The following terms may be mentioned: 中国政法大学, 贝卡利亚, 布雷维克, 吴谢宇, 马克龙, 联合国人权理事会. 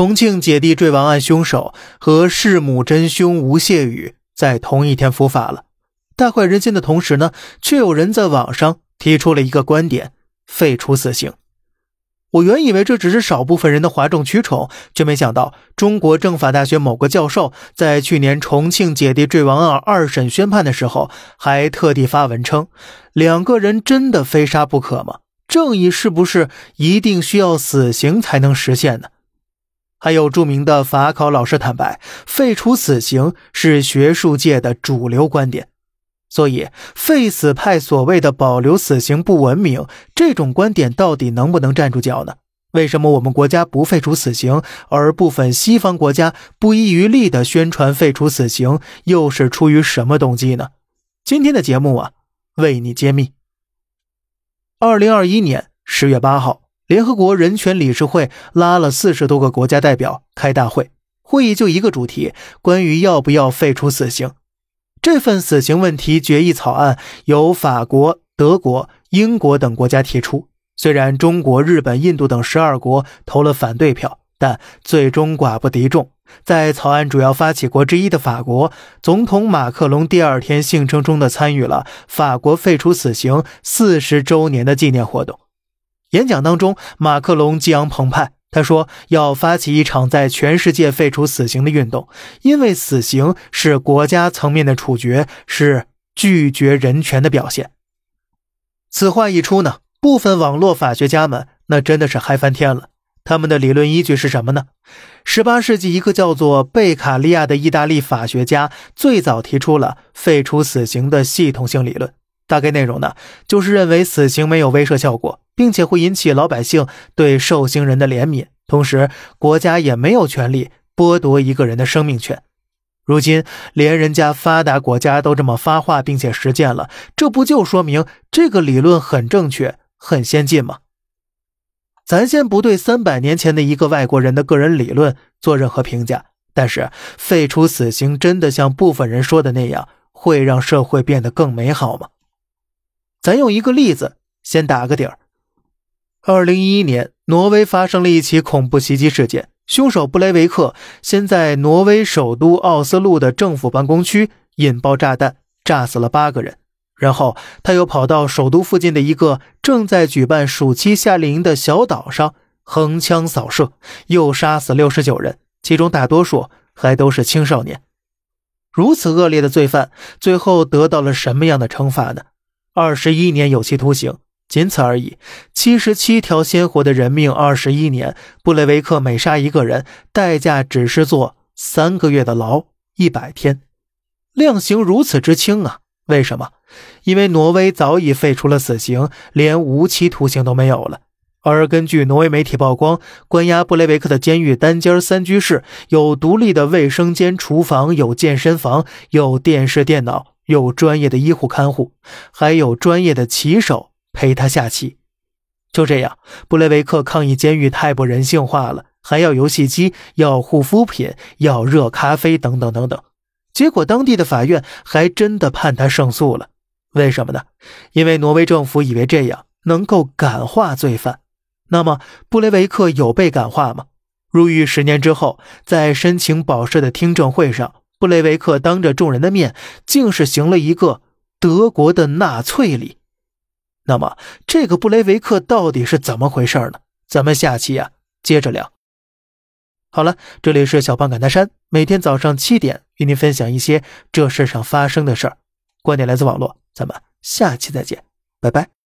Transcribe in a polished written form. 重庆姐弟坠亡案凶手和弑母真凶吴谢宇在同一天伏法了。大快人心的同时呢，却有人在网上提出了一个观点，废除死刑。我原以为这只是少部分人的哗众取宠，却没想到中国政法大学某个教授在去年重庆姐弟坠亡案二审宣判的时候，还特地发文称，两个人真的非杀不可吗？正义是不是一定需要死刑才能实现呢？还有著名的法考老师坦白，废除死刑是学术界的主流观点。所以废死派所谓的保留死刑不文明，这种观点到底能不能站住脚呢？为什么我们国家不废除死刑，而部分西方国家不遗余力地宣传废除死刑，又是出于什么动机呢？今天的节目啊，为你揭秘。2021年10月8号，联合国人权理事会拉了40多个国家代表开大会，会议就一个主题，关于要不要废除死刑。这份死刑问题决议草案由法国、德国、英国等国家提出，虽然中国、日本、印度等12国投了反对票，但最终寡不敌众。在草案主要发起国之一的法国，总统马克龙第二天兴冲冲地参与了法国废除死刑40周年的纪念活动。演讲当中，马克龙激昂澎湃，他说要发起一场在全世界废除死刑的运动，因为死刑是国家层面的处决，是拒绝人权的表现。此话一出呢，部分网络法学家们那真的是嗨翻天了。他们的理论依据是什么呢？18世纪一个叫做贝卡利亚的意大利法学家最早提出了废除死刑的系统性理论。大概内容呢，就是认为死刑没有威慑效果，并且会引起老百姓对受刑人的怜悯，同时国家也没有权利剥夺一个人的生命权。如今连人家发达国家都这么发话并且实践了，这不就说明这个理论很正确很先进吗？咱先不对300年前的一个外国人的个人理论做任何评价，但是废除死刑真的像部分人说的那样，会让社会变得更美好吗？咱用一个例子先打个底儿。2011年，挪威发生了一起恐怖袭击事件，凶手布雷维克先在挪威首都奥斯陆的政府办公区引爆炸弹，炸死了8个人，然后他又跑到首都附近的一个正在举办暑期夏令营的小岛上横枪扫射，又杀死69人，其中大多数还都是青少年。如此恶劣的罪犯最后得到了什么样的惩罚呢？21年有期徒刑，仅此而已。77条鲜活的人命，21年，布雷维克每杀一个人，代价只是坐3个月的牢，100天。量刑如此之轻啊，为什么？因为挪威早已废除了死刑，连无期徒刑都没有了。而根据挪威媒体曝光，关押布雷维克的监狱单间三居室，有独立的卫生间、厨房，有健身房，有电视、电脑，有专业的医护看护，还有专业的棋手陪他下棋。就这样，布雷维克抗议监狱太不人性化了，还要游戏机，要护肤品，要热咖啡等等等等。结果当地的法院还真的判他胜诉了。为什么呢？因为挪威政府以为这样能够感化罪犯。那么布雷维克有被感化吗？入狱10年之后，在申请保释的听证会上，布雷维克当着众人的面竟是行了一个德国的纳粹礼。那么这个布雷维克到底是怎么回事呢？咱们下期啊接着聊。好了，这里是小胖侃大山，每天早上7点与您分享一些这世上发生的事儿，观点来自网络，咱们下期再见，拜拜。